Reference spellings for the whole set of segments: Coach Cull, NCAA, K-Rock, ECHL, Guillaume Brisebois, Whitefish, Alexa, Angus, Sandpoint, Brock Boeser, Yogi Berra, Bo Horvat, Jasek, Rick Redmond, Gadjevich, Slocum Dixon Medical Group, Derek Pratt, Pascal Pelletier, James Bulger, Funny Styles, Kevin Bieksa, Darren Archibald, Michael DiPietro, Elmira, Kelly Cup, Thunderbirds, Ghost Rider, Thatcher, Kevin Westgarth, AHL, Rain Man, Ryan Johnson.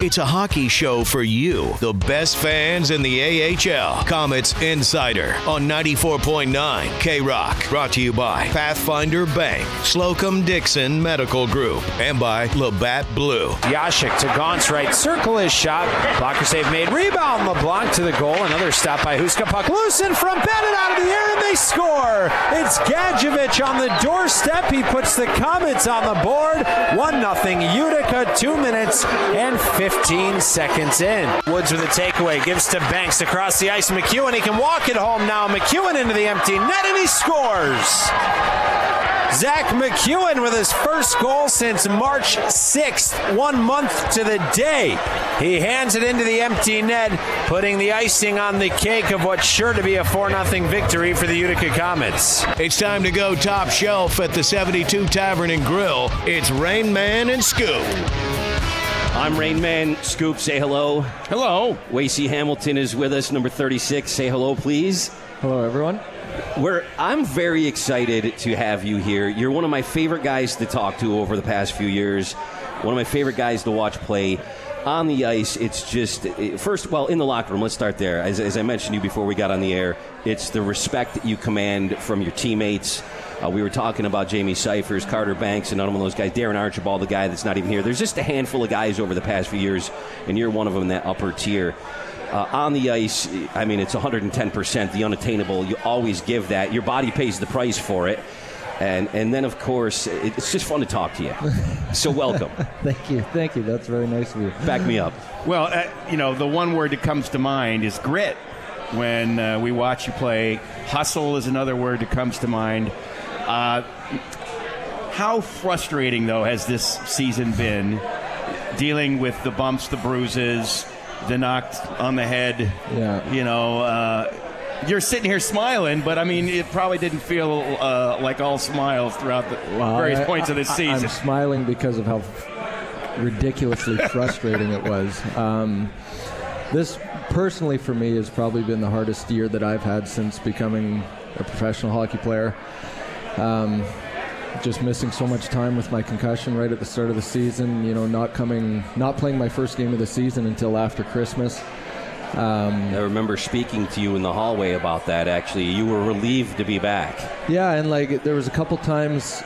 It's a hockey show for you, the best fans in the AHL. Comets Insider on 94.9 K-Rock. Brought to you by Pathfinder Bank, Slocum Dixon Medical Group, and by Labatt Blue. Jasek to Gaunt's right circle, his shot. Blocker save made. Rebound LeBlanc to the goal. Another stop by Huska. Puck loosened from Bennett out of the air, and they score. It's Gadjevich on the doorstep. He puts the Comets on the board. 1-0 Utica, 2 minutes and 15 seconds in. Woods with a takeaway, gives to Banks across the ice. MacEwen, he can walk it home now. MacEwen into the empty net, and he scores. Zack MacEwen with his first goal since March 6th, 1 month to the day. He hands it into the empty net, putting the icing on the cake of what's sure to be a 4-0 victory for the Utica Comets. It's time to go top shelf at the 72 Tavern and Grill. It's Rain Man and Scoop. I'm Rain Man. Scoop, say hello. Hello. Wacey Hamilton is with us, number 36. Say hello, please. Hello, everyone. I'm very excited to have you here. You're one of my favorite guys to talk to over the past few years. One of my favorite guys to watch play on the ice. It's just, in the locker room, let's start there. As I mentioned to you before we got on the air, it's the respect that you command from your teammates. We were talking about Jamie Cyphers, Carter Banks, and none of those guys. Darren Archibald, the guy that's not even here. There's just a handful of guys over the past few years, and you're one of them in that upper tier. On the ice, I mean, it's 110%, the unattainable. You always give that. Your body pays the price for it. And then, of course, it's just fun to talk to you. So welcome. Thank you. That's very nice of you. Back me up. Well, the one word that comes to mind is grit. When we watch you play, hustle is another word that comes to mind. How frustrating, though, has this season been, dealing with the bumps, the bruises, the knocked on the head? Yeah. You're sitting here smiling, but, I mean, it probably didn't feel like all smiles throughout the various points of this season. I'm smiling because of how ridiculously frustrating it was. This, personally for me, has probably been the hardest year that I've had since becoming a professional hockey player. Just missing so much time with my concussion right at the start of the season, not playing my first game of the season until after Christmas. I remember speaking to you in the hallway about that, actually. You were relieved to be back. Yeah, and there was a couple times,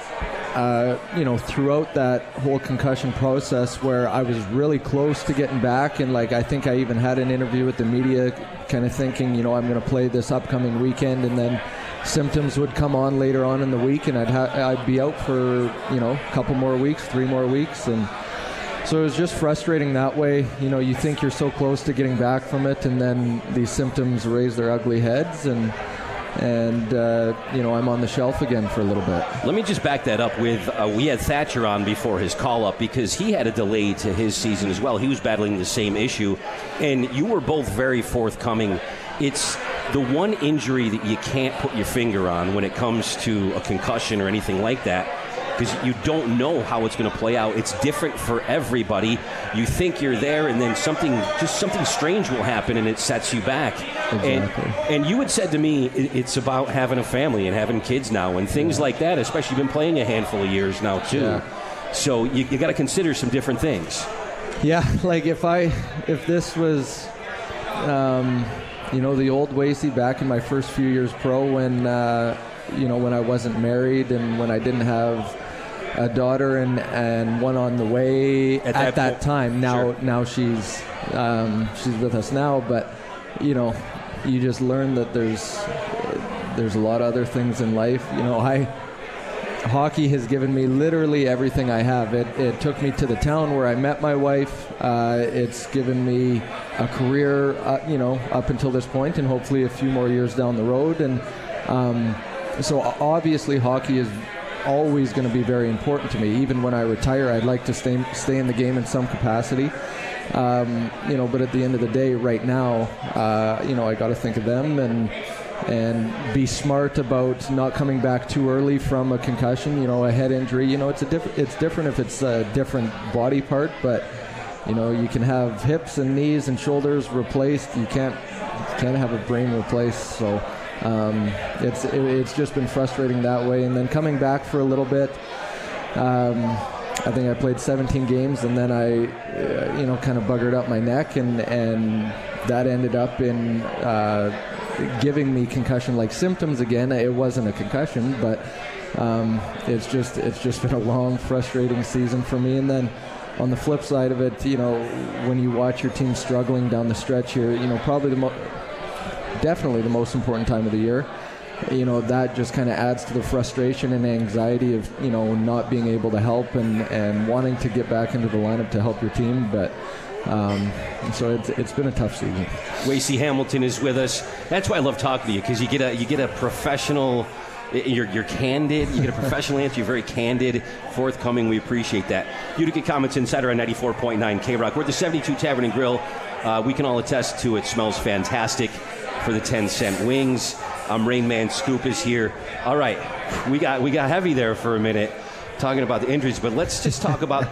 throughout that whole concussion process where I was really close to getting back, and I think I even had an interview with the media kind of thinking, I'm going to play this upcoming weekend, and then symptoms would come on later on in the week, and I'd be out for a couple more weeks, 3 more weeks, and so it was just frustrating that way. You think you're so close to getting back from it, and then these symptoms raise their ugly heads, and I'm on the shelf again for a little bit. Let me just back that up with we had Thatcher on before his call-up because he had a delay to his season as well. He was battling the same issue, and you were both very forthcoming. It's the one injury that you can't put your finger on when it comes to a concussion or anything like that, because you don't know how it's going to play out. It's different for everybody. You think you're there, and then something strange will happen, and it sets you back. Exactly. And you had said to me, it's about having a family and having kids now and things like that, especially you've been playing a handful of years now, too. Yeah. So you got to consider some different things. Yeah, if this was... the old Wacey back in my first few years pro when I wasn't married and when I didn't have a daughter and one on the way at that time. Now, sure. Now she's with us now, but, you just learn that there's a lot of other things in life. Hockey has given me literally everything I have. It took me to the town where I met my wife. It's given me a career, up until this point, and hopefully a few more years down the road. And so obviously hockey is always going to be very important to me. Even when I retire, I'd like to stay in the game in some capacity. But at the end of the day, right now, I got to think of them and be smart about not coming back too early from a concussion, a head injury. It's different if it's a different body part, but, you can have hips and knees and shoulders replaced. You can't have a brain replaced. So it's just been frustrating that way. And then coming back for a little bit, I think I played 17 games, and then I, kind of buggered up my neck, and that ended up in giving me concussion-like symptoms again. It wasn't a concussion, but it's just been a long, frustrating season for me. And then on the flip side of it, when you watch your team struggling down the stretch here, probably definitely the most important time of the year. That just kind of adds to the frustration and anxiety of, not being able to help and wanting to get back into the lineup to help your team. But so it's been a tough season. Wacey Hamilton is with us. That's why I love talking to you, because you get a professional, you're candid, you get a professional answer, you're very candid, forthcoming. We appreciate that. Utica Comets Insider on 94.9 K-Rock. We're at the 72 Tavern and Grill. We can all attest to it. Smells fantastic for the 10-cent wings. Rain Man. Scoop is here. All right, we got heavy there for a minute talking about the injuries, but let's just talk about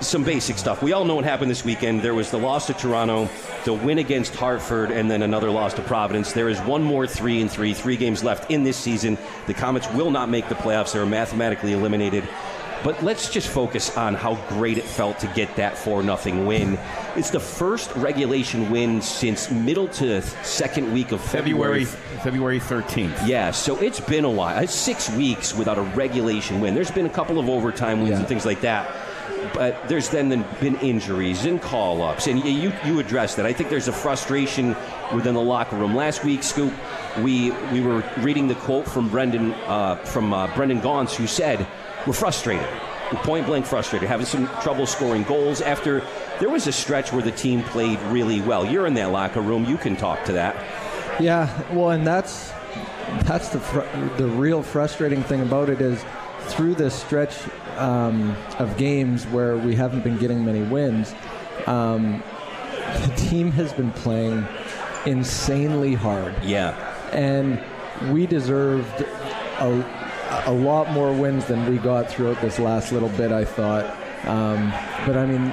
some basic stuff. We all know what happened this weekend. There was the loss to Toronto, the win against Hartford, and then another loss to Providence. There is one more 3-3, 3 games left in this season. The Comets will not make the playoffs. They're mathematically eliminated. But let's just focus on how great it felt to get that 4-0 win. It's the first regulation win since middle to second week of February 13th. Yeah, so it's been a while. It's 6 weeks without a regulation win. There's been a couple of overtime wins and things like that. But there's then been injuries and call-ups, and you addressed that. I think there's a frustration within the locker room. Last week, Scoop, we were reading the quote from Brendan Gaunce, who said, "We're frustrated. We're point-blank frustrated, having some trouble scoring goals." After there was a stretch where the team played really well. You're in that locker room. You can talk to that. Yeah, well, and that's the real frustrating thing about it is through this stretch of games where we haven't been getting many wins, the team has been playing insanely hard. Yeah. And we deserved a lot more wins than we got throughout this last little bit, I thought. But I mean,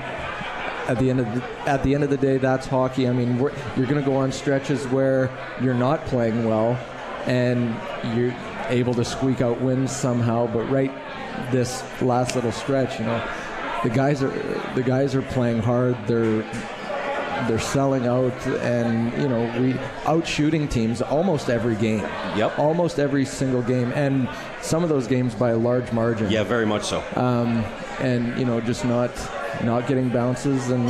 at the end of the day, that's hockey. I mean, you're going to go on stretches where you're not playing well, and you're able to squeak out wins somehow. But right this last little stretch, the guys are playing hard. They're selling out, and we out-shooting teams almost every game. Yep. Almost every single game, and some of those games by a large margin. Yeah, very much so. And just not getting bounces, and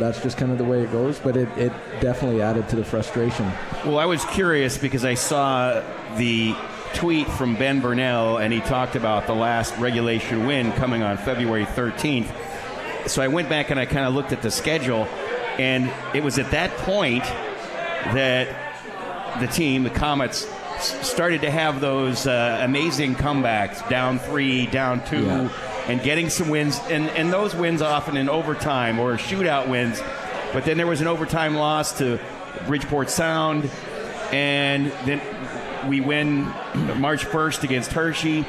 that's just kind of the way it goes. But it definitely added to the frustration. Well, I was curious because I saw the tweet from Ben Burnell, and he talked about the last regulation win coming on February 13th. So I went back and I kind of looked at the schedule, and it was at that point that the team, the Comets, started to have those amazing comebacks, down 3, down 2, and getting some wins. And those wins often in overtime or shootout wins. But then there was an overtime loss to Bridgeport Sound, and then we win March 1st against Hershey.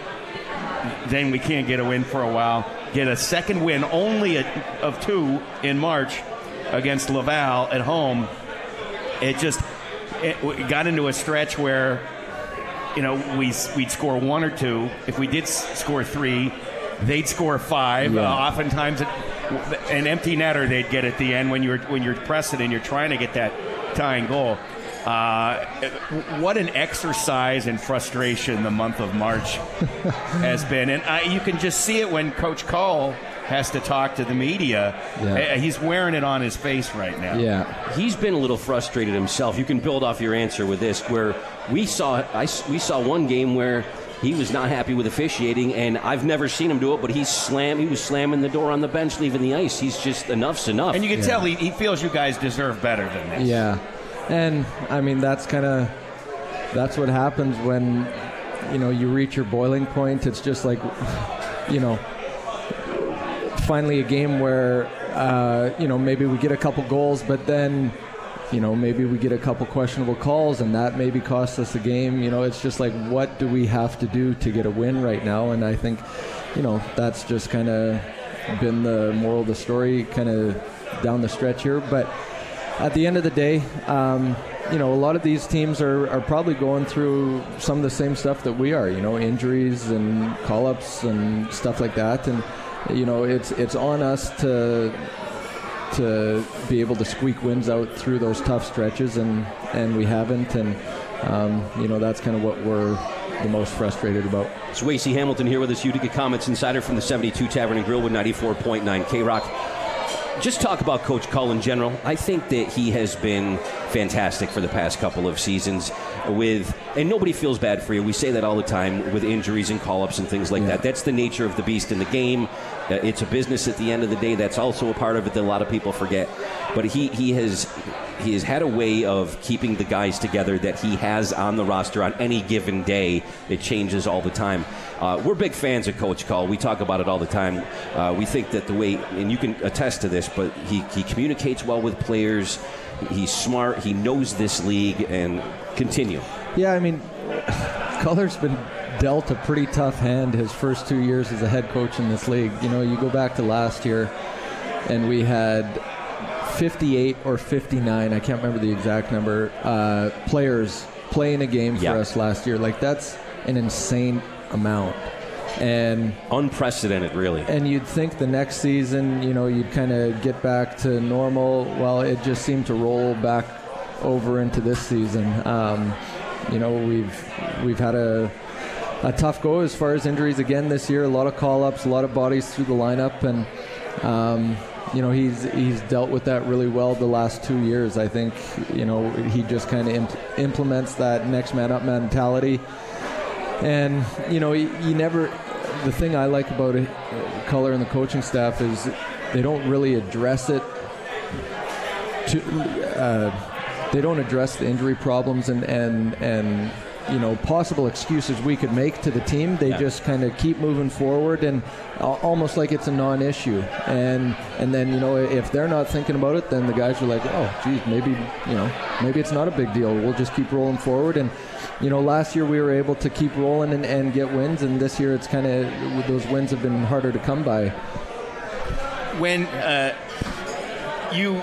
Then we can't get a win for a while. Get a second win, only of 2 in March against Laval at home. It got into a stretch where, we'd score 1 or 2. If we did score 3, they'd score 5. Yeah. Oftentimes, an empty netter they'd get at the end when you're pressing and you're trying to get that tying goal. What an exercise in frustration the month of March has been. And you can just see it when Coach Cull has to talk to the media. Yeah. He's wearing it on his face right now. Yeah, he's been a little frustrated himself. You can build off your answer with this, where we saw one game where he was not happy with officiating, and I've never seen him do it, but he was slamming the door on the bench, leaving the ice. He's just, enough's enough. And you can tell he feels you guys deserve better than this. Yeah. And, I mean, that's what happens when, you reach your boiling point. It's just like, finally a game where, maybe we get a couple goals, but then, maybe we get a couple questionable calls, and that maybe costs us a game. It's just like, what do we have to do to get a win right now? And I think, that's just kind of been the moral of the story kind of down the stretch here. But at the end of the day, a lot of these teams are probably going through some of the same stuff that we are, injuries and call-ups and stuff like that. And you know, it's on us to be able to squeak wins out through those tough stretches, and we haven't, and you know, that's kind of what we're the most frustrated about. It's Wacey Hamilton here with us, Utica Comets insider from the 72 Tavern and Grill with 94.9 K-Rock. Just talk about Coach Cull in general. I think that he has been fantastic for the past couple of seasons with, and nobody feels bad for you. We say that all the time with injuries and call-ups and things like that. That's the nature of the beast in the game. It's a business at the end of the day. That's also a part of it that a lot of people forget. But he has had a way of keeping the guys together that he has on the roster on any given day. It changes all the time. We're big fans of Coach Cull. We talk about it all the time. We think that the way, and you can attest to this, but he communicates well with players. He's smart. He knows this league. And continue. Yeah, I mean, Culler's been dealt a pretty tough hand his first 2 years as a head coach in this league. You know, you go back to last year, and we had 58 or 59, I can't remember the exact number, players playing a game for us last year. Like, that's an insane amount. And unprecedented, really. And you'd think the next season, you know, you'd kind of get back to normal. Well, it just seemed to roll back over into this season. You know, we've had a tough go as far as injuries again this year. A lot of call-ups, a lot of bodies through the lineup, and you know, he's dealt with that really well the last 2 years. I think, you know, he just kind of implements that next man up mentality. And, you know, you never, the thing I like about Culler and the coaching staff is they don't really address it they don't address the injury problems and you know, possible excuses we could make to the team. They just kind of keep moving forward, and almost like it's a non-issue. And then, you know, if they're not thinking about it, then the guys are like, oh, geez, maybe it's not a big deal. We'll just keep rolling forward. And, you know, last year we were able to keep rolling and get wins, and this year it's kind of, those wins have been harder to come by. When you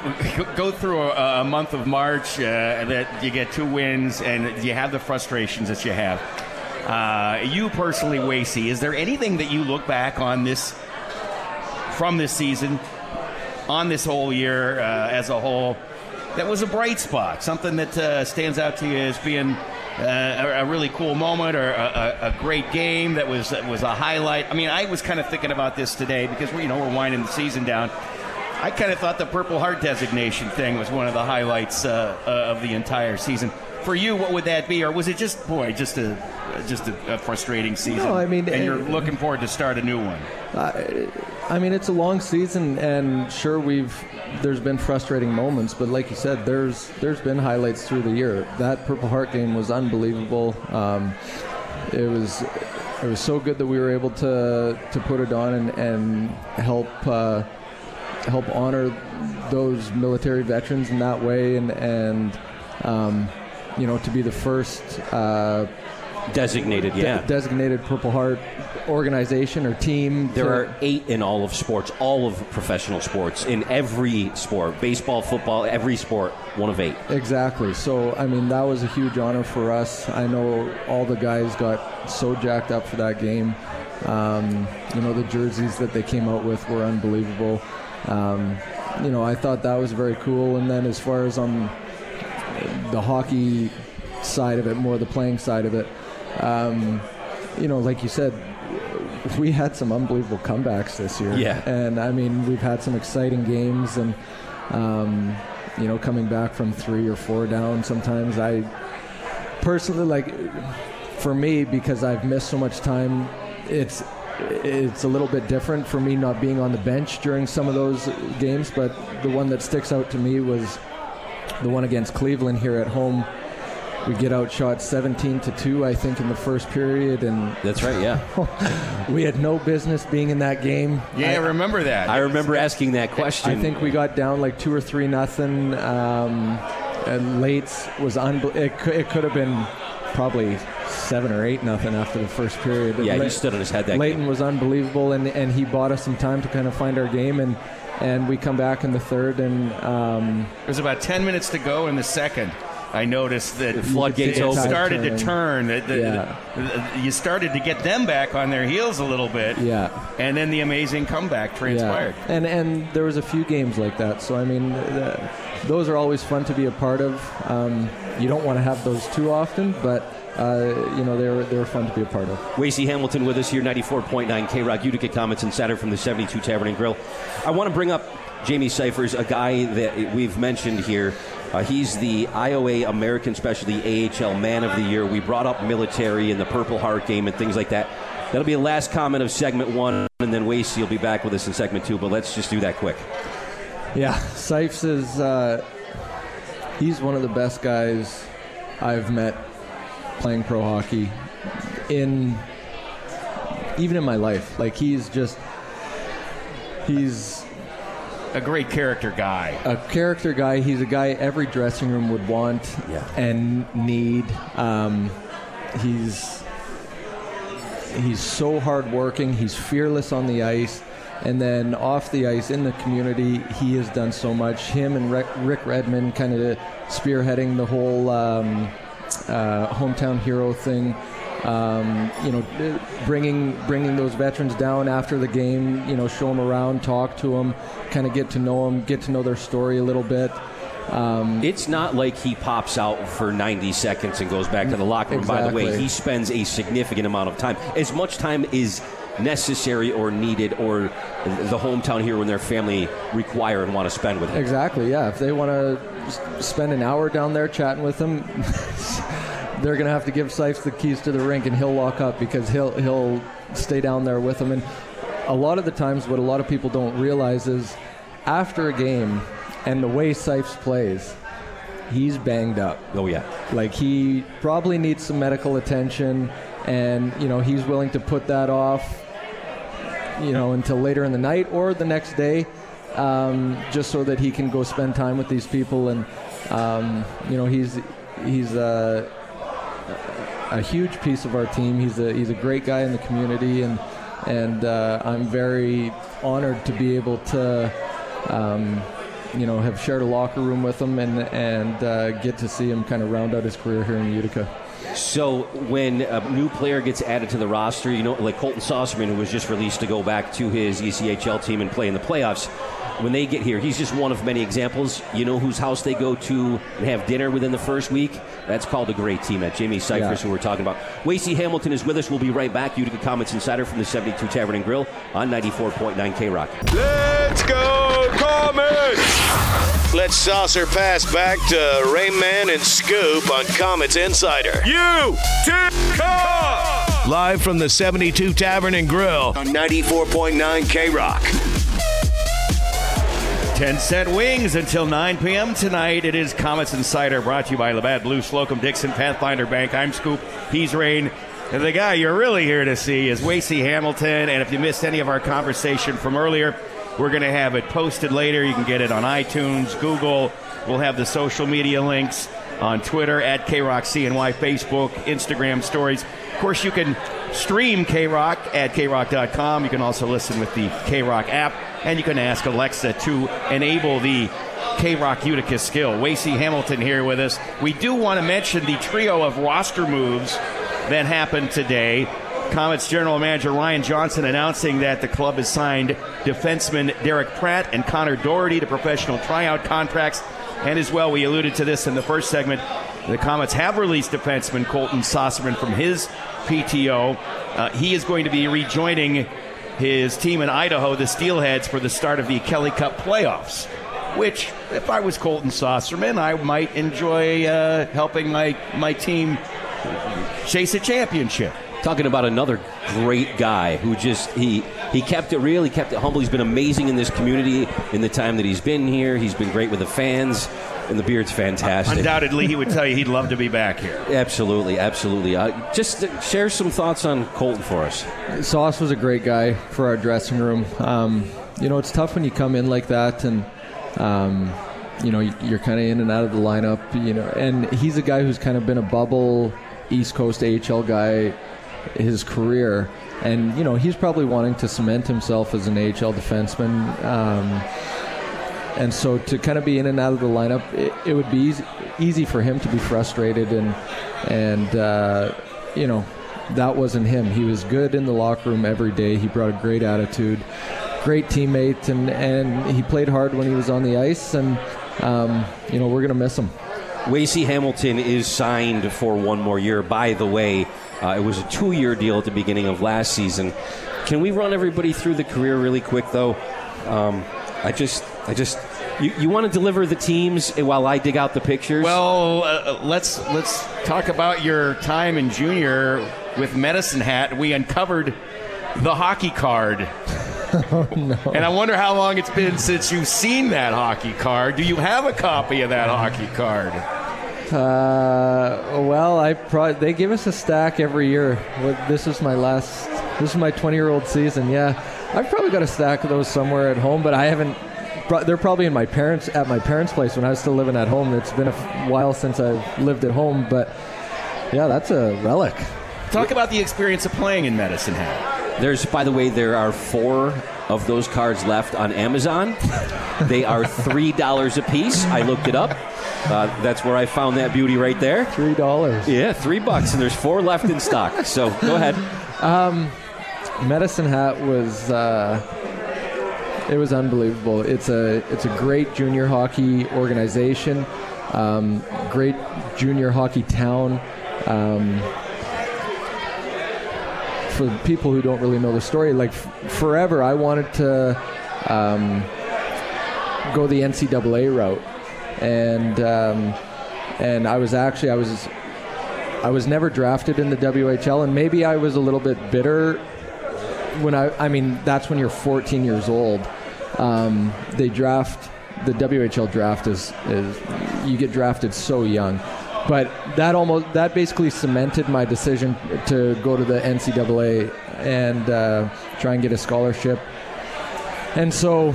go through a month of March that you get two wins and you have the frustrations that you have. You personally, Wacey, is there anything that you look back on this from this season, on this whole year as a whole, that was a bright spot, something that stands out to you as being a really cool moment or a great game that was a highlight? I mean, I was kind of thinking about this today because we're winding the season down. I kind of thought the Purple Heart designation thing was one of the highlights of the entire season. For you, what would that be? Or was it just a frustrating season? No, I mean... And you're looking forward to start a new one. I mean, it's a long season, and sure, there's been frustrating moments, but like you said, there's been highlights through the year. That Purple Heart game was unbelievable. It was so good that we were able to put it on and help honor those military veterans in that way, and you know, to be the first designated Purple Heart organization or team. There are 8 in all of sports, all of professional sports, in every sport, baseball, football, every sport, 1 of 8. Exactly. So, I mean, that was a huge honor for us. I know all the guys got so jacked up for that game. You know, the jerseys that they came out with were unbelievable. You know, I thought that was very cool. And then as far as on the hockey side of it, more the playing side of it, you know, like you said, we had some unbelievable comebacks this year. Yeah. And, I mean, we've had some exciting games and, you know, coming back from 3 or 4 down sometimes. I personally, like, for me, because I've missed so much time, it's a little bit different for me not being on the bench during some of those games, but the one that sticks out to me was the one against Cleveland here at home. We get outshot 17-2, I think, in the first period, and that's right, yeah. We had no business being in that game. Yeah, I remember that. I remember asking that question. I think we got down like 2 or 3-0, and Lates was it could have been probably 7 or 8-0 after the first period. Yeah, he stood on his head that Leighton game. Was unbelievable, and he bought us some time to kind of find our game, and we come back in the third, and there's about 10 minutes to go in the second, I noticed that the floodgates started to turn. You started to get them back on their heels a little bit. Yeah. And then the amazing comeback transpired. Yeah. And there was a few games like that. So, I mean, those are always fun to be a part of. You don't want to have those too often, but they were fun to be a part of. Wacey Hamilton with us here, 94.9 K-Rock, Utica Comets Insider from the 72 Tavern and Grill. I want to bring up Jamie Cyphers, a guy that we've mentioned here. He's the IOA American Specialty AHL Man of the Year. We brought up military and the Purple Heart game and things like that. That'll be the last comment of segment one, and then Wacey will be back with us in segment two, but let's just do that quick. Yeah, Cyphers is he's one of the best guys I've met playing pro hockey even in my life. Like, he's a great character guy. A character guy. He's a guy every dressing room would want and need. He's so hardworking. He's fearless on the ice. And then off the ice, in the community, he has done so much. Him and Rick Redmond kind of spearheading the whole hometown hero thing. Bringing those veterans down after the game, show them around, talk to them, kind of get to know them, get to know their story a little bit. It's not like he pops out for 90 seconds and goes back to the locker room. Exactly. By the way, he spends a significant amount of time, as much time as necessary or needed or the hometown hero and their family require and want to spend with him. Exactly, yeah. If they want to spend an hour down there chatting with him, they're going to have to give Sipes the keys to the rink, and he'll walk up because he'll stay down there with them. And a lot of the times what a lot of people don't realize is after a game and the way Sipes plays, he's banged up. Oh, yeah. Like, he probably needs some medical attention, and, he's willing to put that off, until later in the night or the next day, just so that he can go spend time with these people. And, he's a huge piece of our team. He's a great guy in the community, and I'm very honored to be able to have shared a locker room with him and get to see him kind of round out his career here in Utica. So when a new player gets added to the roster, like Colton Saucerman, who was just released to go back to his ECHL team and play in the playoffs, when they get here, he's just one of many examples. You know whose house they go to and have dinner within the first week? That's called a great teammate. Jamie Cyphers, who we're talking about. Wacey Hamilton is with us. We'll be right back. Utica Comets Insider from the 72 Tavern and Grill on 94.9 K-Rock. Let's go, Comets! Let's saucer pass back to Rain Man and Scoop on Comets Insider. Utica! Live from the 72 Tavern and Grill on 94.9 K-Rock. 10-cent wings until 9 p.m. tonight. It is Comets Insider, brought to you by Labatt Blue, Slocum Dixon, Pathfinder Bank. I'm Scoop. He's Rain. And the guy you're really here to see is Wacey Hamilton. And if you missed any of our conversation from earlier, we're going to have it posted later. You can get it on iTunes, Google. We'll have the social media links on Twitter, at KRockCNY, Facebook, Instagram stories. Of course, you can stream K-Rock at krock.com. You can also listen with the K-Rock app, and you can ask Alexa to enable the K-Rock Utica skill. Wacey Hamilton here with us. We do want to mention the trio of roster moves that happened today. Comets General Manager Ryan Johnson announcing that the club has signed defenseman Derek Pratt and Connor Doherty to professional tryout contracts. And as well, we alluded to this in the first segment, the Comets have released defenseman Colton Saucerman from his PTO. He is going to be rejoining his team in Idaho, the Steelheads, for the start of the Kelly Cup playoffs, which, if I was Colton Saucerman, I might enjoy helping my team chase a championship. Talking about another great guy who just, he kept it real, he kept it humble. He's been amazing in this community in the time that he's been here. He's been great with the fans. And the beard's fantastic. Undoubtedly, he would tell you he'd love to be back here. Absolutely, absolutely. Just share some thoughts on Colton for us. Sauce was a great guy for our dressing room. It's tough when you come in like that and, you're kind of in and out of the lineup. And he's a guy who's kind of been a bubble East Coast AHL guy his career. And, he's probably wanting to cement himself as an AHL defenseman. And so to kind of be in and out of the lineup, it would be easy for him to be frustrated. And you know, that wasn't him. He was good in the locker room every day. He brought a great attitude, great teammate, and he played hard when he was on the ice. And, you know, we're going to miss him. Wacey Hamilton is signed for one more year. By the way, it was a 2-year deal at the beginning of last season. Can we run everybody through the career really quick, though? You want to deliver the teams while I dig out the pictures? Well, let's talk about your time in junior with Medicine Hat. We uncovered the hockey card. Oh, no. And I wonder how long it's been since you've seen that hockey card. Do you have a copy of that hockey card? Well, they give us a stack every year. This is my 20-year-old season. Yeah, I've probably got a stack of those somewhere at home, but I haven't. They're probably at my parents' place when I was still living at home. It's been a while since I've lived at home, but yeah, that's a relic. Talk about the experience of playing in Medicine Hat. By the way, there are 4 of those cards left on Amazon. They are $3 a piece. I looked it up. That's where I found that beauty right there. $3. Yeah, $3, and there's 4 left in stock. So go ahead. Medicine Hat was... it was unbelievable. It's a great junior hockey organization, great junior hockey town. For people who don't really know the story, like forever, I wanted to go the NCAA route, and I was never drafted in the WHL, and maybe I was a little bit bitter. That's when you're 14 years old. The WHL draft is you get drafted so young, but that basically cemented my decision to go to the NCAA and try and get a scholarship. And so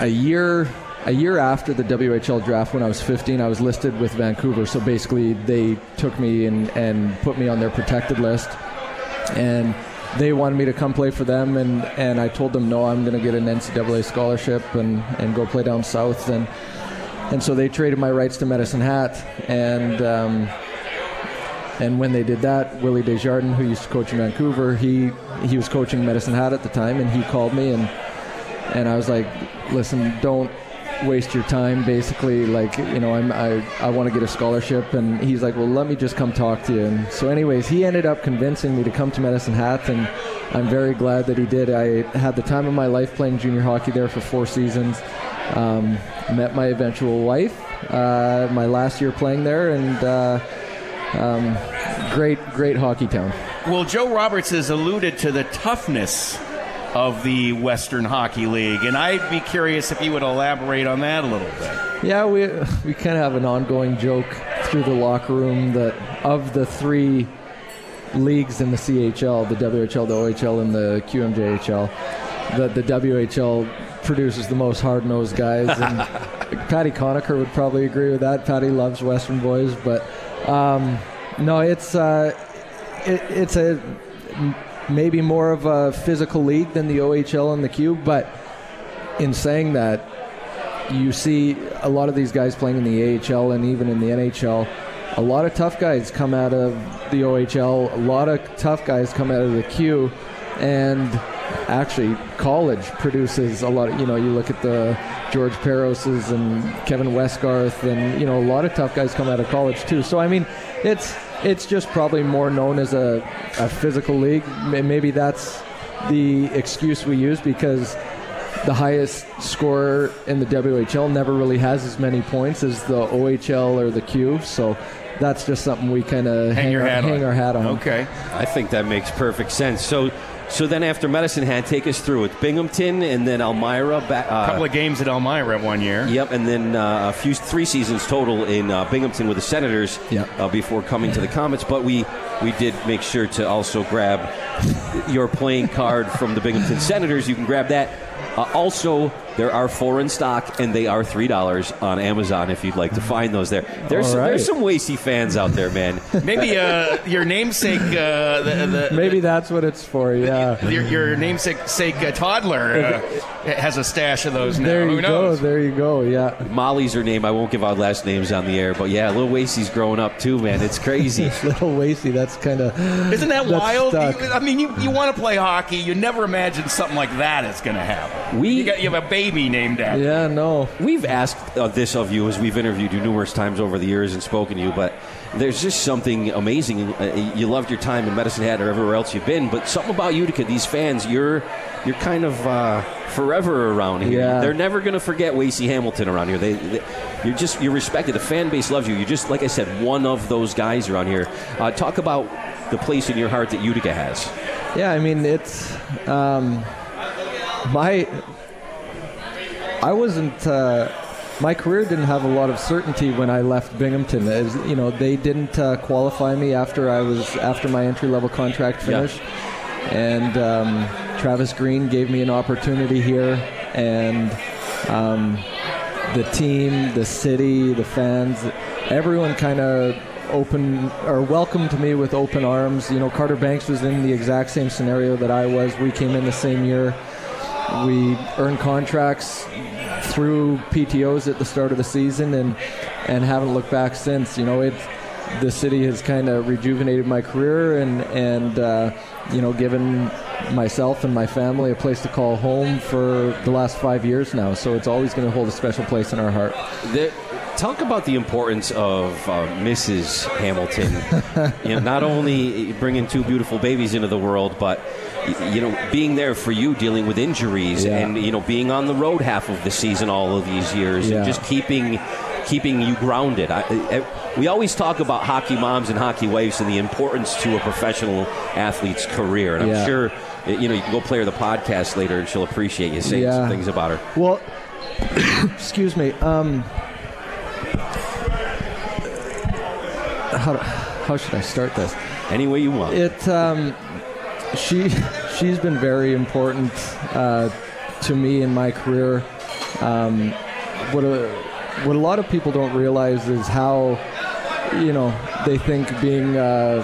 a year after the WHL draft, when I was 15, I was listed with Vancouver. So basically they took me and put me on their protected list. And they wanted me to come play for them, and I told them, no, I'm going to get an NCAA scholarship and go play down south. And so they traded my rights to Medicine Hat. And when they did that, Willie Desjardins, who used to coach in Vancouver, he was coaching Medicine Hat at the time, and he called me, and I was like, listen, don't waste your time, basically. Like, you know, I want to get a scholarship. And he's like, well, let me just come talk to you. And so anyways, he ended up convincing me to come to Medicine Hat, and I'm very glad that he did. I had the time of my life playing junior hockey there for 4 seasons. Met my eventual wife my last year playing there, and great hockey town. Well, Joe Roberts has alluded to the toughness of the Western Hockey League, and I'd be curious if you would elaborate on that a little bit. Yeah, we kind of have an ongoing joke through the locker room that of the 3 leagues in the CHL, the WHL, the OHL, and the QMJHL, that the WHL produces the most hard-nosed guys, and Patty Conacher would probably agree with that. Patty loves Western boys, but no, it's a... maybe more of a physical league than the OHL and the Q, but in saying that, you see a lot of these guys playing in the AHL and even in the NHL. A lot of tough guys come out of the OHL, a lot of tough guys come out of the Q, and actually college produces a lot of, you know, you look at the George Peroses and Kevin Westgarth, and, you know, a lot of tough guys come out of college too. So, I mean, it's just probably more known as a physical league. Maybe that's the excuse we use, because the highest scorer in the WHL never really has as many points as the OHL or the Q. So that's just something we kind of hang our hat on. Okay. I think that makes perfect sense. So then after Medicine Hat, take us through it. Binghamton and then Elmira. A couple of games at Elmira one year. Yep, and then 3 seasons total in Binghamton with the Senators, yep, before coming to the Comets. But we did make sure to also grab your playing card from the Binghamton Senators. You can grab that. Also, There are four in stock, and they are $3 on Amazon if you'd like to find those there. There's some Wacey fans out there, man. Maybe your namesake... Maybe that's what it's for, yeah. Your namesake toddler has a stash of those now. There you go, yeah. Molly's her name. I won't give out last names on the air, but yeah, little Wacey's growing up too, man. It's crazy. Little Wacey, that's kind of... Isn't that wild? You want to play hockey. You never imagine something like that is going to happen. You have a baby named after. Yeah, no. We've asked this of you as we've interviewed you numerous times over the years and spoken to you, but there's just something amazing. You loved your time in Medicine Hat or everywhere else you've been, but something about Utica, these fans, you're kind of forever around here. Yeah. They're never going to forget Wacey Hamilton around here. You're respected. The fan base loves you. You're just, like I said, one of those guys around here. Talk about the place in your heart that Utica has. Yeah, I mean, it's my career didn't have a lot of certainty when I left Binghamton. As you know, they didn't qualify me after my entry-level contract finished. Yeah. And Travis Green gave me an opportunity here, and the team, the city, the fans, everyone kind of welcomed me with open arms. You know, Carter Banks was in the exact same scenario that I was. We came in the same year. We earned contracts through PTOs at the start of the season and haven't looked back since. You know, the city has kind of rejuvenated my career and you know, given myself and my family a place to call home for the last 5 years now. So it's always going to hold a special place in our heart. Talk about the importance of Mrs. Hamilton. You know, not only bringing two beautiful babies into the world, but you know, being there for you, dealing with injuries, yeah. and you know, being on the road half of the season all of these years, yeah. and just keeping you grounded. We always talk about hockey moms and hockey wives and the importance to a professional athlete's career, and yeah. I'm sure you know you can go play her the podcast later, and she'll appreciate you saying yeah. some things about her. Well, excuse me. How should I start this? Any way you want. It she's been very important to me in my career. What a lot of people don't realize is how, you know, they think being a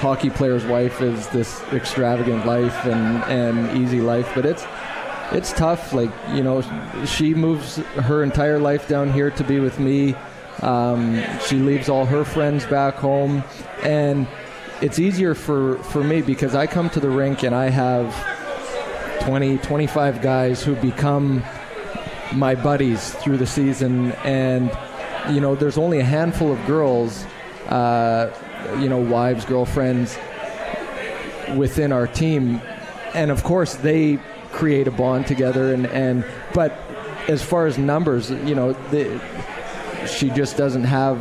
hockey player's wife is this extravagant life and easy life, but it's tough. Like, you know, she moves her entire life down here to be with me. She leaves all her friends back home, and it's easier for me because I come to the rink and I have 20, 25 guys who become my buddies through the season, and you know, there's only a handful of girls, you know, wives, girlfriends within our team, and of course they create a bond together, and but as far as numbers, you know, she just doesn't have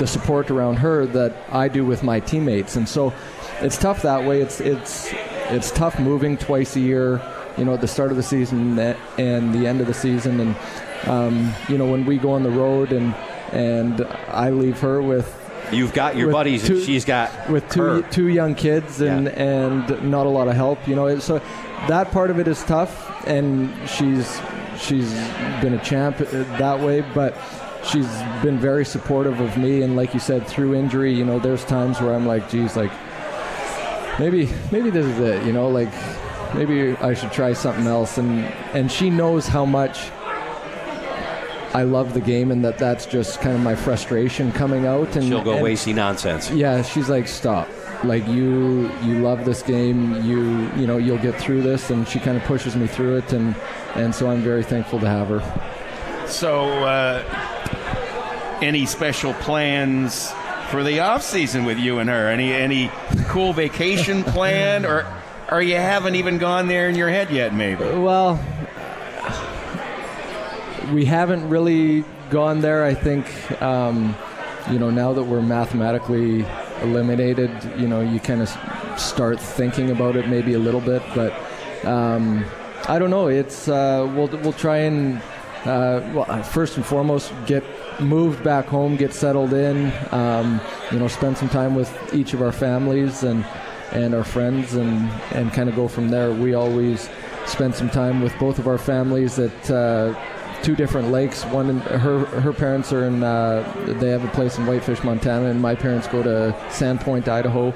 the support around her that I do with my teammates, and so it's tough that way. It's tough moving twice a year, you know, at the start of the season and the end of the season, and you know, when we go on the road and I leave her with buddies, and she's got with two young kids and yeah. and not a lot of help, you know, so that part of it is tough, and she's been a champ that way, but she's been very supportive of me, and like you said, through injury, you know, there's times where I'm like, geez, like maybe this is it, you know, like maybe I should try something else, and she knows how much I love the game, and that's just kind of my frustration coming out, and she'll go Wacey nonsense. Yeah, she's like, stop. Like, you love this game, you know, you'll get through this, and she kind of pushes me through it, and so I'm very thankful to have her. So any special plans for the off season with you and her? Any cool vacation plan, or you haven't even gone there in your head yet maybe? Well, we haven't really gone there. I think you know, now that we're mathematically eliminated, you know, you kind of start thinking about it maybe a little bit, but I don't know. It's we'll try and first and foremost get moved back home, get settled in, you know, spend some time with each of our families and our friends, and kind of go from there. We always spent some time with both of our families at two different lakes. One, in, her parents are in, they have a place in Whitefish, Montana, and my parents go to Sandpoint, Idaho.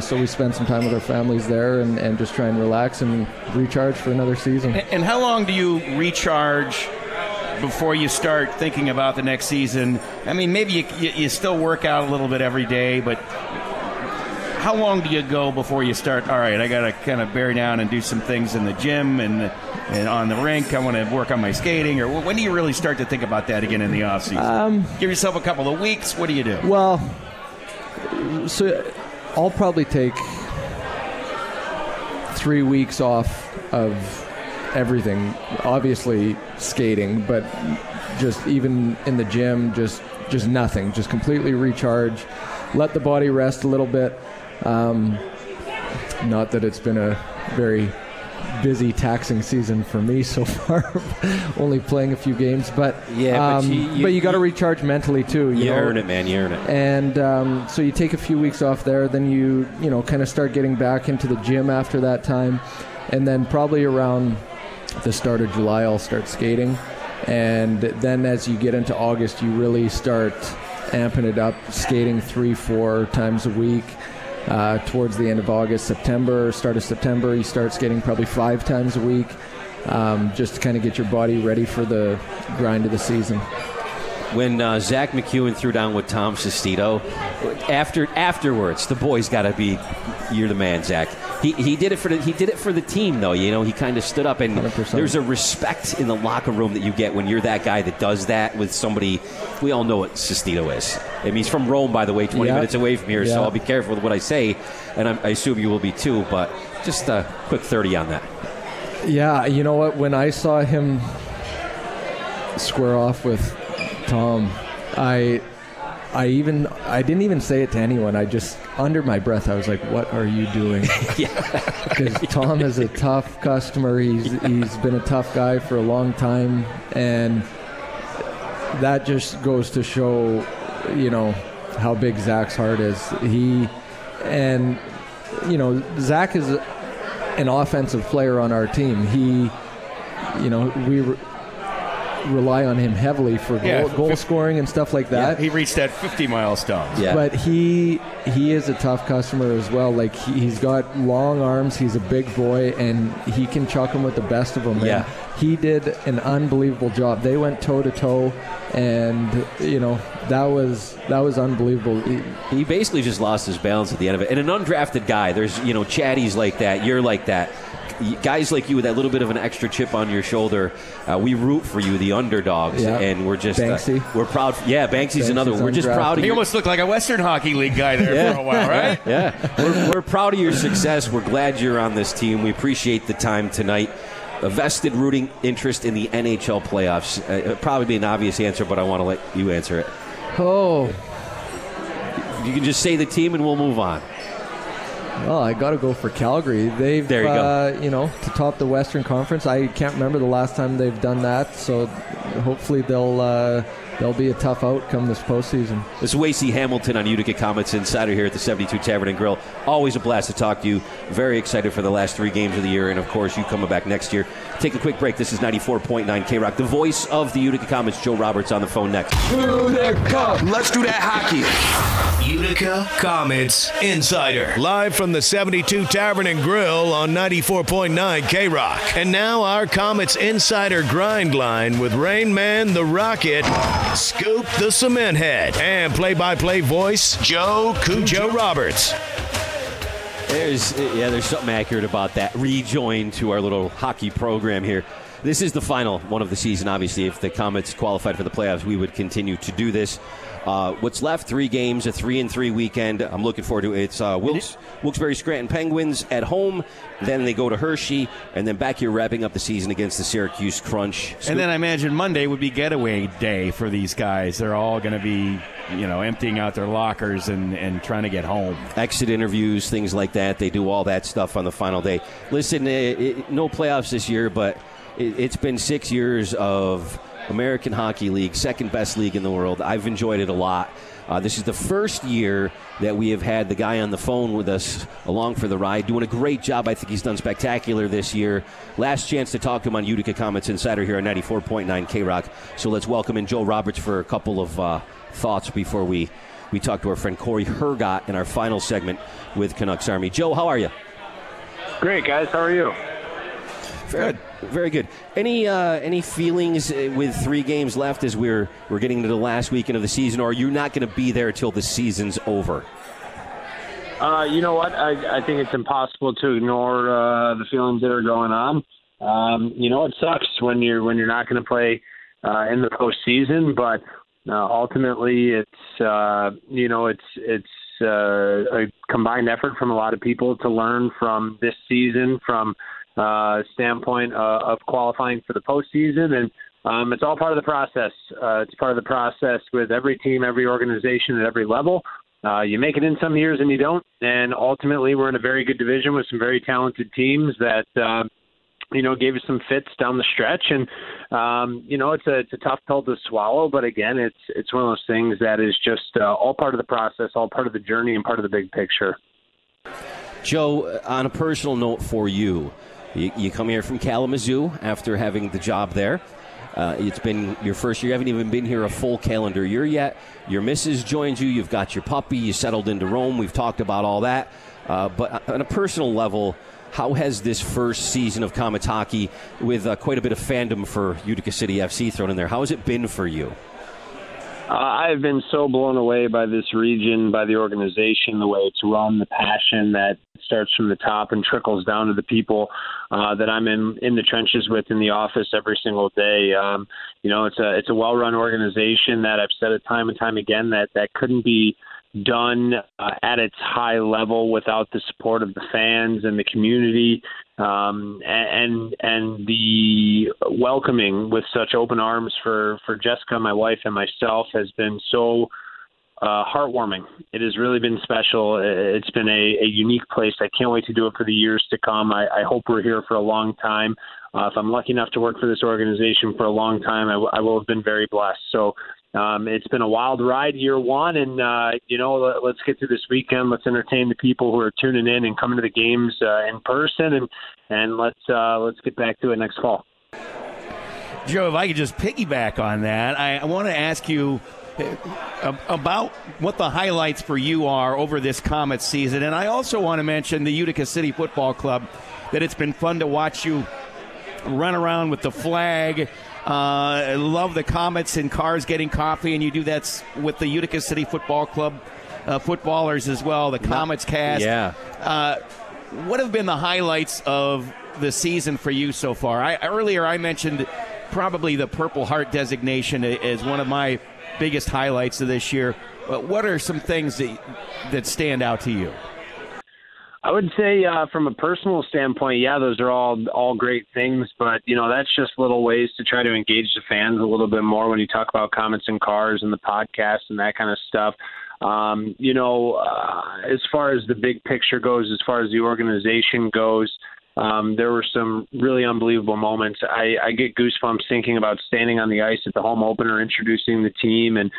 So we spent some time with our families there and just try and relax and recharge for another season. And how long do you recharge before you start thinking about the next season? I mean, maybe you still work out a little bit every day, but how long do you go before you start, all right, I got to kind of bear down and do some things in the gym and on the rink, I want to work on my skating? Or when do you really start to think about that again in the off season? Give yourself a couple of weeks. What do you do? Well, so I'll probably take 3 weeks off of everything, obviously skating, but just even in the gym, just nothing, just completely recharge, let the body rest a little bit. Not that it's been a very busy, taxing season for me so far, only playing a few games, but you got to recharge mentally too. You earn it, man. You earn it. And so you take a few weeks off there, then you kind of start getting back into the gym after that time, and then probably around the start of July I'll start skating, and then as you get into August you really start amping it up, skating 3-4 times a week. Towards the end of August, start of September, you start skating probably 5 times a week, just to kind of get your body ready for the grind of the season. When Zack MacEwen threw down with Tom Sestito, afterwards, the boy's got to be, you're the man, Zack. He did it for the team, though. You know, he kind of stood up, and 100%. There's a respect in the locker room that you get when you're that guy that does that with somebody. We all know what Sestito is. I mean, he's from Rome, by the way, 20 minutes away from here, so I'll be careful with what I say, and I assume you will be too. But just a quick 30 on that. Yeah, you know what? When I saw him square off with Tom, I didn't even say it to anyone. I just, under my breath, I was like, what are you doing? Because Tom is a tough customer. He's been a tough guy for a long time. And that just goes to show, you know, how big Zack's heart is. Zack is an offensive player on our team. We rely on him heavily for goal scoring and stuff like that. Yeah, he reached that 50 milestone. Yeah. But he is a tough customer as well. Like, he's got long arms, he's a big boy, and he can chuck him with the best of them. Yeah. He did an unbelievable job. They went toe-to-toe, and, you know, that was unbelievable. He basically just lost his balance at the end of it. And an undrafted guy, there's, you know, Chaddy's like that, you're like that. Guys like you with that little bit of an extra chip on your shoulder, we root for you, the underdogs, and we're just we're proud. Banksy's another one. We're just proud of you. He almost looked like a Western Hockey League guy there for a while, right? We're proud of your success. We're glad you're on this team. We appreciate the time tonight. A vested rooting interest in the NHL playoffs. Probably be an obvious answer, but I want to let you answer it. Oh. You can just say the team and we'll move on. Well, I got to go for Calgary. They've, to top the Western Conference. I can't remember the last time they've done that. So hopefully they'll be a tough outcome this postseason. This is Wacey Hamilton on Utica Comets Insider here at the 72 Tavern and Grill. Always a blast to talk to you. Very excited for the last 3 games of the year. And, of course, you coming back next year. Take a quick break. This is 94.9 K-Rock. The voice of the Utica Comets, Joe Roberts, on the phone next. Utica. Let's do that hockey. Utica Comets Insider. Live from the 72 Tavern and Grill on 94.9 K-Rock. And now our Comets Insider grind line with Rain Man the Rocket, Scoop the Cement Head, and play-by-play voice, Joe Cujo Roberts. There's something accurate about that. Rejoin to our little hockey program here. This is the final one of the season, obviously. If the Comets qualified for the playoffs, we would continue to do this. What's left, 3 games, a 3-3 weekend. I'm looking forward to it. It's Wilkes-Barre-Scranton Penguins at home. Then they go to Hershey. And then back here wrapping up the season against the Syracuse Crunch. Scoop. And then I imagine Monday would be getaway day for these guys. They're all going to be, you know, emptying out their lockers and trying to get home. Exit interviews, things like that. They do all that stuff on the final day. Listen, no playoffs this year, but it's been 6 years of American Hockey League, second best league in the world. I've enjoyed it a lot. This is the first year that we have had the guy on the phone with us along for the ride, doing a great job. I think he's done spectacular this year. Last chance to talk to him on Utica Comets Insider here on 94.9 K-Rock. So let's welcome in Joe Roberts for a couple of thoughts before we talk to our friend Corey Hergott in our final segment with Canucks Army. Joe, how are you? Great, guys. How are you? Good. Very good. Any feelings with three games left as we're getting to the last weekend of the season, or are you not going to be there till the season's over? You know what? I think it's impossible to ignore the feelings that are going on. You know, it sucks when you're not going to play in the postseason, but ultimately it's a combined effort from a lot of people to learn from this season, from standpoint of qualifying for the postseason, and it's all part of the process. It's part of the process with every team, every organization, at every level. You make it in some years and you don't, and ultimately we're in a very good division with some very talented teams that gave us some fits down the stretch, and it's a tough pill to swallow, but again, it's one of those things that is just all part of the process, all part of the journey, and part of the big picture. Joe, on a personal note for you, you come here from Kalamazoo after having the job there. It's been your first year. You haven't even been here a full calendar year yet. Your missus joins you. You've got your puppy. You settled into Rome. We've talked about all that. But on a personal level, how has this first season of Comets hockey, with quite a bit of fandom for Utica City FC thrown in there, how has it been for you? I've been so blown away by this region, by the organization, the way it's run, the passion that starts from the top and trickles down to the people that I'm in the trenches with in the office every single day. It's a well-run organization that I've said it time and time again that couldn't be done at its high level without the support of the fans and the community, and the welcoming with such open arms for Jessica, my wife, and myself has been so heartwarming. It has really been special. It's been a unique place. I can't wait to do it for the years to come. I hope we're here for a long time. If I'm lucky enough to work for this organization for a long time, I will have been very blessed. So it's been a wild ride year one, and let's get through this weekend. Let's entertain the people who are tuning in and coming to the games in person, and let's get back to it next fall. Joe, if I could just piggyback on that, I want to ask you about what the highlights for you are over this Comets season, and I also want to mention the Utica City Football Club, that it's been fun to watch you run around with the flag. I love the Comets and cars getting coffee, and you do that with the Utica City Football Club footballers as well, the Comets cast. Yeah. What have been the highlights of the season for you so far? Earlier I mentioned probably the Purple Heart designation as one of my biggest highlights of this year. But what are some things that stand out to you? I would say from a personal standpoint, yeah, those are all great things, but, that's just little ways to try to engage the fans a little bit more when you talk about Comets and cars and the podcast and that kind of stuff. As far as the big picture goes, as far as the organization goes, there were some really unbelievable moments. I get goosebumps thinking about standing on the ice at the home opener, introducing the team. And,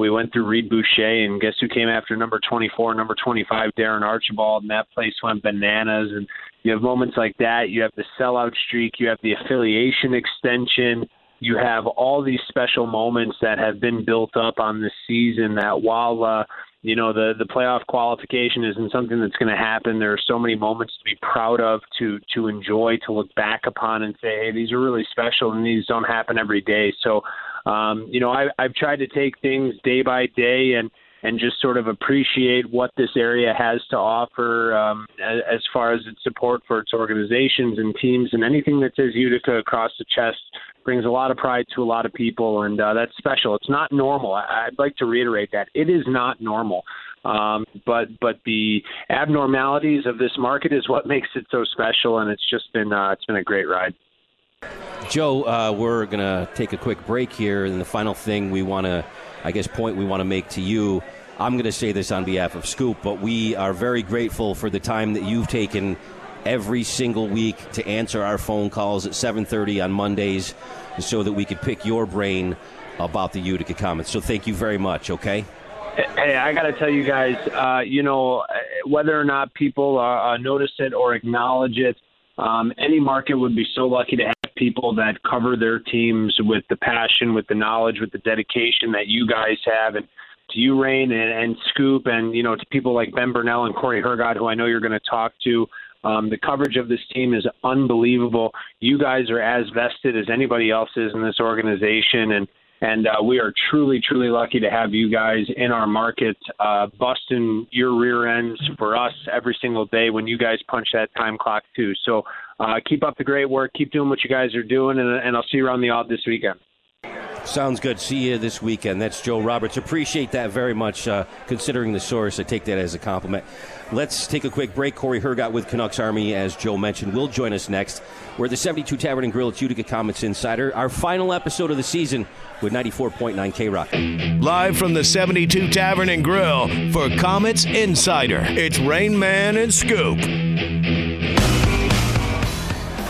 we went through Reed Boucher, and guess who came after number 24, number 25, Darren Archibald, and that place went bananas. And you have moments like that. You have the sellout streak. You have the affiliation extension. You have all these special moments that have been built up on this season that while, the playoff qualification isn't something that's going to happen, there are so many moments to be proud of, to enjoy, to look back upon and say, hey, these are really special and these don't happen every day. So, I've tried to take things day by day and just sort of appreciate what this area has to offer as far as its support for its organizations and teams, and anything that says Utica across the chest brings a lot of pride to a lot of people, and that's special. It's not normal. I'd like to reiterate that. It is not normal. But the abnormalities of this market is what makes it so special, and it's just been a great ride. Joe, we're going to take a quick break here, and the final thing we want to make to you, I'm going to say this on behalf of Scoop, but we are very grateful for the time that you've taken every single week to answer our phone calls at 7:30 on Mondays so that we could pick your brain about the Utica Comets. So thank you very much, okay? Hey, I got to tell you guys, you know, whether or not people notice it or acknowledge it, any market would be so lucky to have people that cover their teams with the passion, with the knowledge, with the dedication that you guys have. And to you, Rain, and Scoop, and, you know, to people like Ben Burnell and Corey Hergott, who I know you're going to talk to, the coverage of this team is unbelievable. You guys are as vested as anybody else is in this organization, and we are truly, truly lucky to have you guys in our market, busting your rear ends for us every single day when you guys punch that time clock too. So keep up the great work. Keep doing what you guys are doing, and I'll see you around the odd this weekend. Sounds good. See you this weekend. That's Joe Roberts. Appreciate that very much. Considering the source, I take that as a compliment. Let's take a quick break. Corey Hergott with Canucks Army, as Joe mentioned, will join us next. We're the 72 Tavern and Grill. It's Utica Comets Insider. Our final episode of the season with 94.9 K-Rock. Live from the 72 Tavern and Grill for Comets Insider, it's Rain Man and Scoop.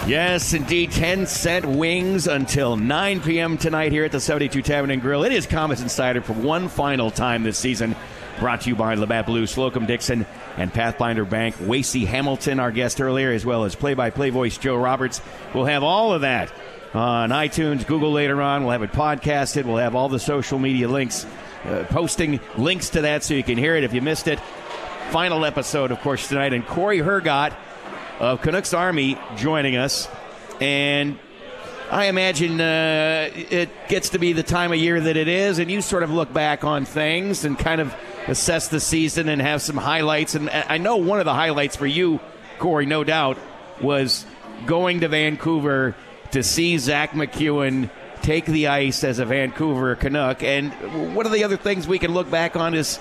Yes, indeed, 10-cent wings until 9 p.m. tonight here at the 72 Tavern and Grill. It is Comets Insider for one final time this season. Brought to you by Labatt Blue, Slocum Dixon, and Pathfinder Bank. Wacey Hamilton, our guest earlier, as well as play-by-play voice Joe Roberts. We'll have all of that on iTunes, Google later on. We'll have it podcasted. We'll have all the social media links, posting links to that so you can hear it if you missed it. Final episode, of course, tonight. And Corey Hergott of Canucks Army joining us. And I imagine it gets to be the time of year that it is, and you sort of look back on things and kind of assess the season and have some highlights. And I know one of the highlights for you, Corey, no doubt, was going to Vancouver to see Zack MacEwen take the ice as a Vancouver Canuck. And one of the other things we can look back on is,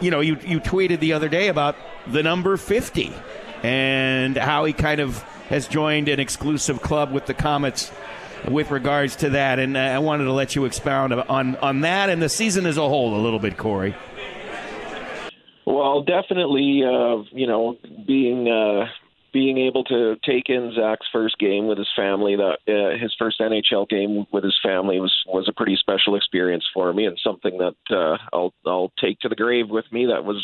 you know, you tweeted the other day about the number 50 and how he kind of has joined an exclusive club with the Comets with regards to that. And I wanted to let you expound on that and the season as a whole a little bit, Corey. Well, definitely, you know, being able to take in Zack's first game with his family, his first NHL game with his family was a pretty special experience for me, and something that I'll take to the grave with me. That was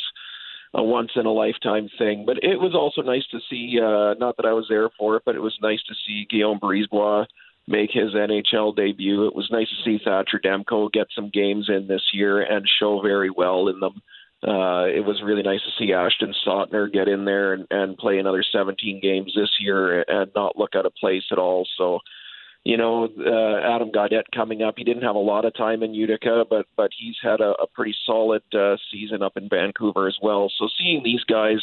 a once-in-a-lifetime thing. But it was also nice to see, not that I was there for it, but it was nice to see Guillaume Brisebois make his NHL debut. It was nice to see Thatcher Demko get some games in this year and show very well in them. It was really nice to see Ashton Sautner get in there and play another 17 games this year and not look out of place at all. So, you know, Adam Gaudette coming up, he didn't have a lot of time in Utica, but he's had a pretty solid season up in Vancouver as well. So seeing these guys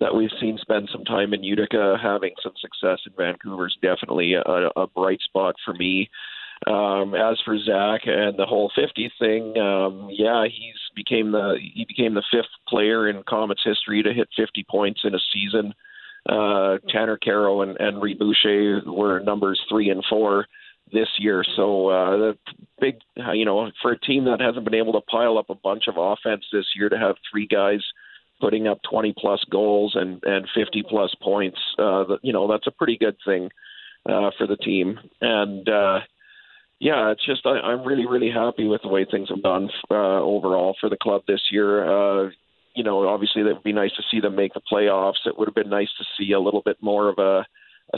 that we've seen spend some time in Utica having some success in Vancouver is definitely a bright spot for me. As for Zack and the whole 50 thing, he became the fifth player in Comets history to hit 50 points in a season. Tanner Caro and Henri Boucher were numbers 3 and 4 this year. So the big, you know, for a team that hasn't been able to pile up a bunch of offense this year, to have three guys putting up 20-plus goals and 50-plus points, you know, that's a pretty good thing for the team. And, yeah, it's just I'm really, really happy with the way things have done overall for the club this year. You know, obviously that would be nice to see them make the playoffs. It would have been nice to see a little bit more of a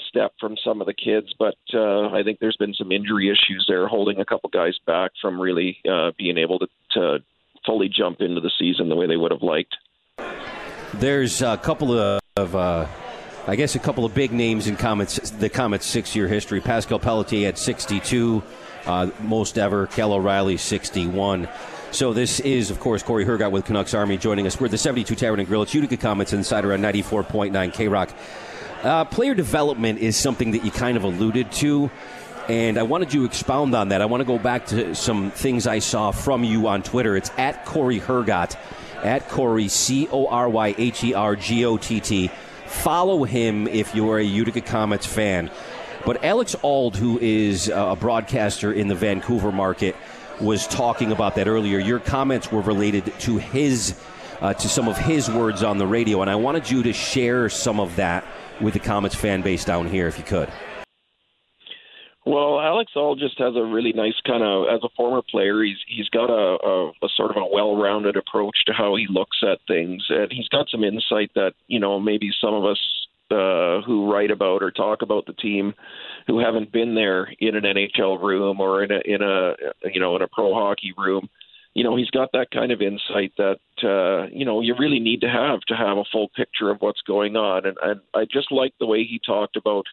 step from some of the kids, but I think there's been some injury issues there holding a couple guys back from really being able to fully jump into the season the way they would have liked. There's a couple of big names in the Comets' six-year history. Pascal Pelletier at 62, most ever. Cal O'Reilly, 61. So this is, of course, Corey Hergott with Canucks Army joining us. We're the 72 Tavern and Grill. It's Utica Comets Insider on 94.9 K-Rock. Player development is something that you kind of alluded to, and I wanted you to expound on that. I want to go back to some things I saw from you on Twitter. It's at Corey Hergott, at Corey, C-O-R-Y-H-E-R-G-O-T-T. Follow him if you are a Utica Comets fan. But Alex Auld, who is a broadcaster in the Vancouver market, was talking about that earlier. Your comments were related to his to some of his words on the radio, and I wanted you to share some of that with the Comets fan base down here if you could. Well, Alex All just has a really nice kind of, as a former player, he's got a sort of a well-rounded approach to how he looks at things, and he's got some insight that, you know, maybe some of us who write about or talk about the team who haven't been there in an NHL room or in a pro hockey room. You know, he's got that kind of insight that, you know, you really need to have a full picture of what's going on. And I just like the way he talked about,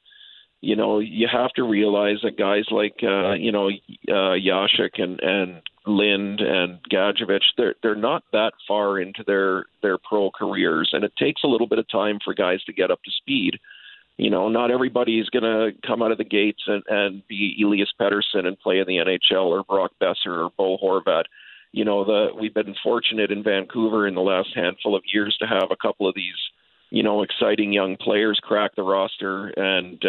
you know, you have to realize that guys like, Jasek and Lind and Gadjevich, they're not that far into their pro careers. And it takes a little bit of time for guys to get up to speed. You know, not everybody is going to come out of the gates and be Elias Pettersson and play in the NHL or Brock Besser or Bo Horvat. You know, we've been fortunate in Vancouver in the last handful of years to have a couple of these, you know, exciting young players crack the roster and,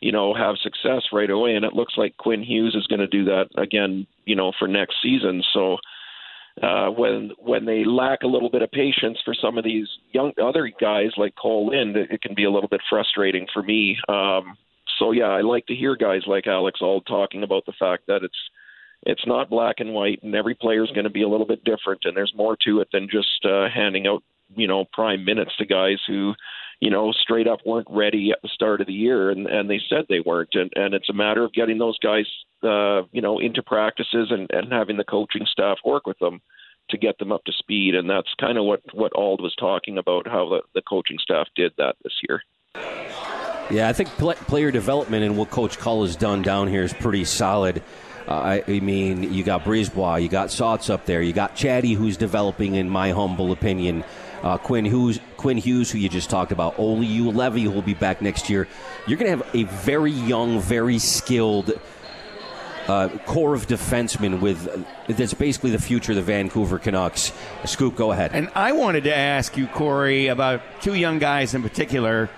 you know, have success right away. And it looks like Quinn Hughes is going to do that again, you know, for next season. So when they lack a little bit of patience for some of these young other guys like Cole Lind, it can be a little bit frustrating for me. So, yeah, I like to hear guys like Alex Auld talking about the fact that it's not black and white, and every player is going to be a little bit different, and there's more to it than just handing out, you know, prime minutes to guys who, you know, straight up weren't ready at the start of the year, and they said they weren't. And it's a matter of getting those guys, you know, into practices and having the coaching staff work with them to get them up to speed. And that's kind of what Auld was talking about, how the coaching staff did that this year. Yeah, I think player development and what Coach Cull has done down here is pretty solid. I mean, you got Brisebois, you got Sots up there, you got Chatty, who's developing, in my humble opinion, Quinn Hughes, who you just talked about, Ole Ulevy, who will be back next year. You're going to have a very young, very skilled core of defensemen that's basically the future of the Vancouver Canucks. Scoop, go ahead. And I wanted to ask you, Corey, about two young guys in particular,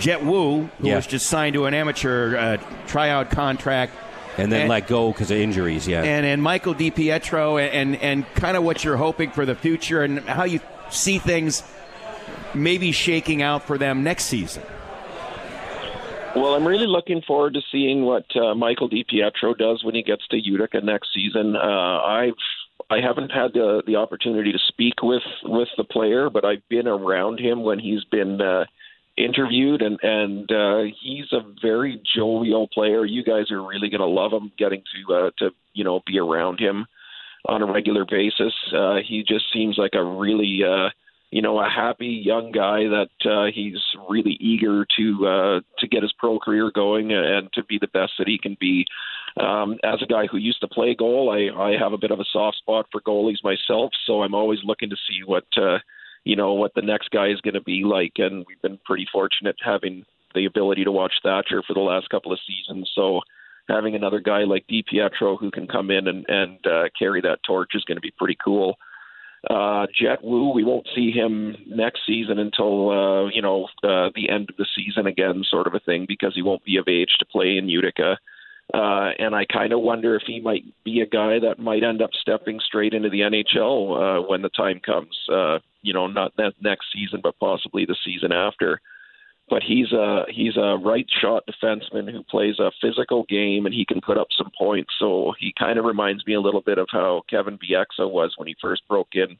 Jet Wu, who was just signed to an amateur tryout contract. And then let go because of injuries, yeah. And Michael DiPietro and kind of what you're hoping for the future and how you see things maybe shaking out for them next season. Well, I'm really looking forward to seeing what Michael DiPietro does when he gets to Utica next season. I haven't had the opportunity to speak with the player, but I've been around him when he's been interviewed, and he's a very jovial player. You guys are really going to love him, getting to you know, be around him on a regular basis. He just seems like a really you know, a happy young guy that he's really eager to get his pro career going and to be the best that he can be. As a guy who used to play goal, I have a bit of a soft spot for goalies myself, so I'm always looking to see what the next guy is going to be like. And we've been pretty fortunate having the ability to watch Thatcher for the last couple of seasons. So having another guy like DiPietro who can come in and carry that torch is going to be pretty cool. Jet Wu, we won't see him next season until, the end of the season again, sort of a thing, because he won't be of age to play in Utica. And I kind of wonder if he might be a guy that might end up stepping straight into the NHL when the time comes, not that next season, but possibly the season after. But he's a right shot defenseman who plays a physical game, and he can put up some points. So he kind of reminds me a little bit of how Kevin Bieksa was when he first broke in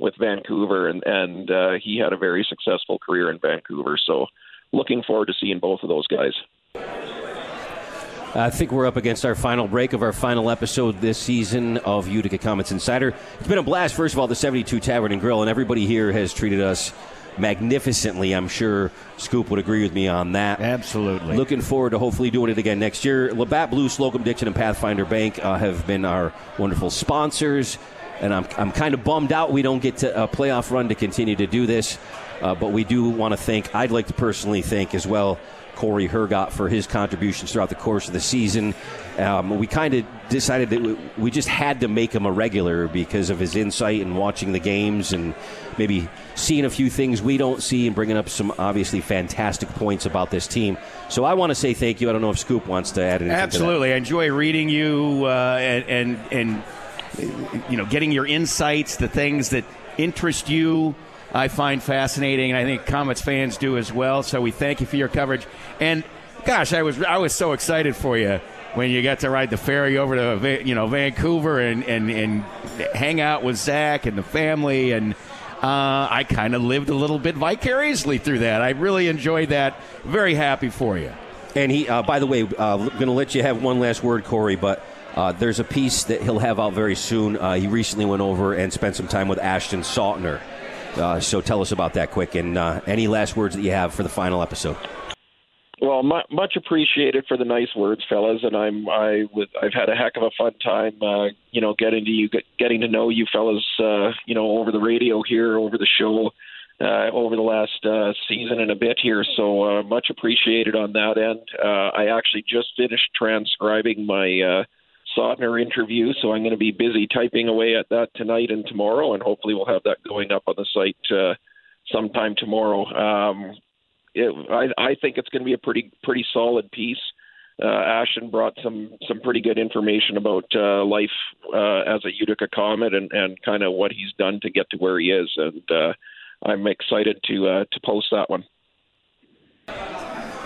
with Vancouver, and he had a very successful career in Vancouver. So looking forward to seeing both of those guys. I think we're up against our final break of our final episode this season of Utica Comets Insider. It's been a blast, first of all, the 72 Tavern and Grill, and everybody here has treated us magnificently. I'm sure Scoop would agree with me on that. Absolutely. Looking forward to hopefully doing it again next year. Labatt Blue, Slocum Dixon, and Pathfinder Bank have been our wonderful sponsors, and I'm kind of bummed out we don't get to a playoff run to continue to do this, but we do want to thank, I'd like to personally thank as well, Corey Hergott for his contributions throughout the course of the season. We kind of decided that we just had to make him a regular because of his insight and watching the games and maybe seeing a few things we don't see and bringing up some obviously fantastic points about this team. So I want to say thank you. I don't know if Scoop wants to add anything. Absolutely. To that. I enjoy reading you and getting your insights, the things that interest you, I find fascinating, and I think Comets fans do as well. So we thank you for your coverage. And gosh, I was so excited for you when you got to ride the ferry over to Vancouver and hang out with Zach and the family. And I kind of lived a little bit vicariously through that. I really enjoyed that. Very happy for you. And he, by the way, I'm going to let you have one last word, Corey, but there's a piece that he'll have out very soon. He recently went over and spent some time with Ashton Saltner. So tell us about that quick, and any last words that you have for the final episode. Well, much appreciated for the nice words, fellas, and I've had a heck of a fun time, getting to know you fellas, over the radio here, over the show, over the last season and a bit here. So much appreciated on that end. I actually just finished transcribing my Sotner interview, so I'm going to be busy typing away at that tonight and tomorrow, and hopefully we'll have that going up on the site sometime tomorrow. I think it's going to be a pretty solid piece. Ashton brought some pretty good information about life as a Utica Comet and kind of what he's done to get to where he is, and I'm excited to post that one.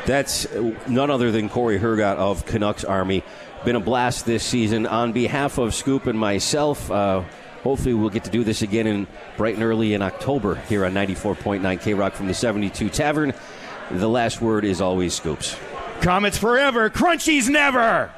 That's none other than Corey Hergott of Canucks Army. Been a blast this season. On behalf of Scoop and myself, hopefully we'll get to do this again in bright and early in October here on 94.9 K-Rock from the 72 Tavern. The last word is always Scoop's. Comets forever, Crunchies never!